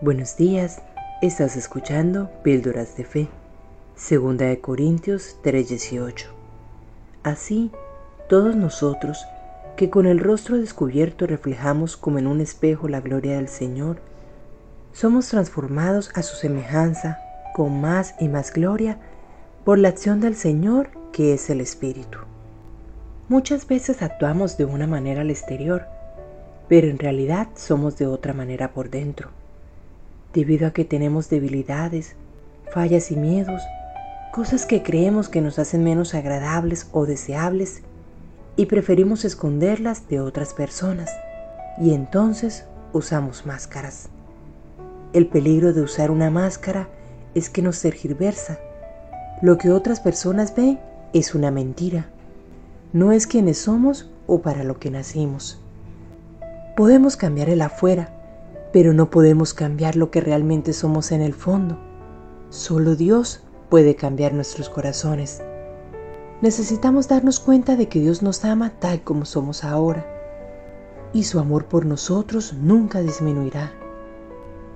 Buenos días, estás escuchando Píldoras de Fe, 2 Corintios 3:18. Así, todos nosotros, que con el rostro descubierto reflejamos como en un espejo la gloria del Señor, somos transformados a su semejanza con más y más gloria por la acción del Señor, que es el Espíritu. Muchas veces actuamos de una manera al exterior, pero en realidad somos de otra manera por dentro. Debido a que tenemos debilidades, fallas y miedos, cosas que creemos que nos hacen menos agradables o deseables y preferimos esconderlas de otras personas, y entonces usamos máscaras. El peligro de usar una máscara es que nos tergiversa. Lo que otras personas ven es una mentira, no es quienes somos o para lo que nacimos. Podemos cambiar el afuera, pero no podemos cambiar lo que realmente somos en el fondo. Solo Dios puede cambiar nuestros corazones. Necesitamos darnos cuenta de que Dios nos ama tal como somos ahora, y su amor por nosotros nunca disminuirá.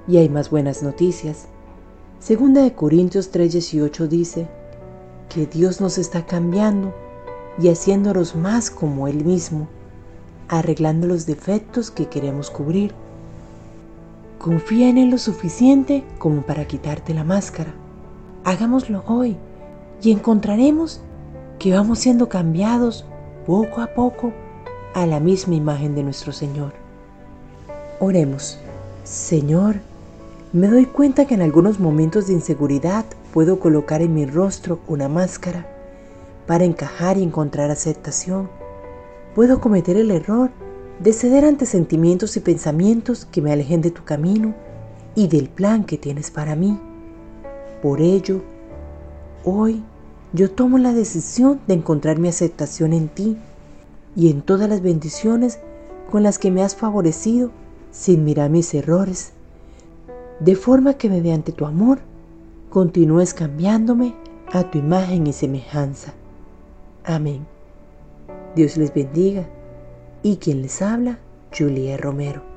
Y hay más buenas noticias. 2 Corintios 3:18 dice que Dios nos está cambiando y haciéndonos más como Él mismo, arreglando los defectos que queremos cubrir. Confía en Él lo suficiente como para quitarte la máscara. Hagámoslo hoy y encontraremos que vamos siendo cambiados poco a poco a la misma imagen de nuestro Señor. Oremos. Señor, me doy cuenta que en algunos momentos de inseguridad puedo colocar en mi rostro una máscara para encajar y encontrar aceptación. Puedo cometer el error de ceder ante sentimientos y pensamientos que me alejen de tu camino y del plan que tienes para mí. Por ello, hoy yo tomo la decisión de encontrar mi aceptación en ti y en todas las bendiciones con las que me has favorecido sin mirar mis errores, de forma que mediante tu amor continúes cambiándome a tu imagen y semejanza. Amén. Dios les bendiga. Y quien les habla, Julia Romero.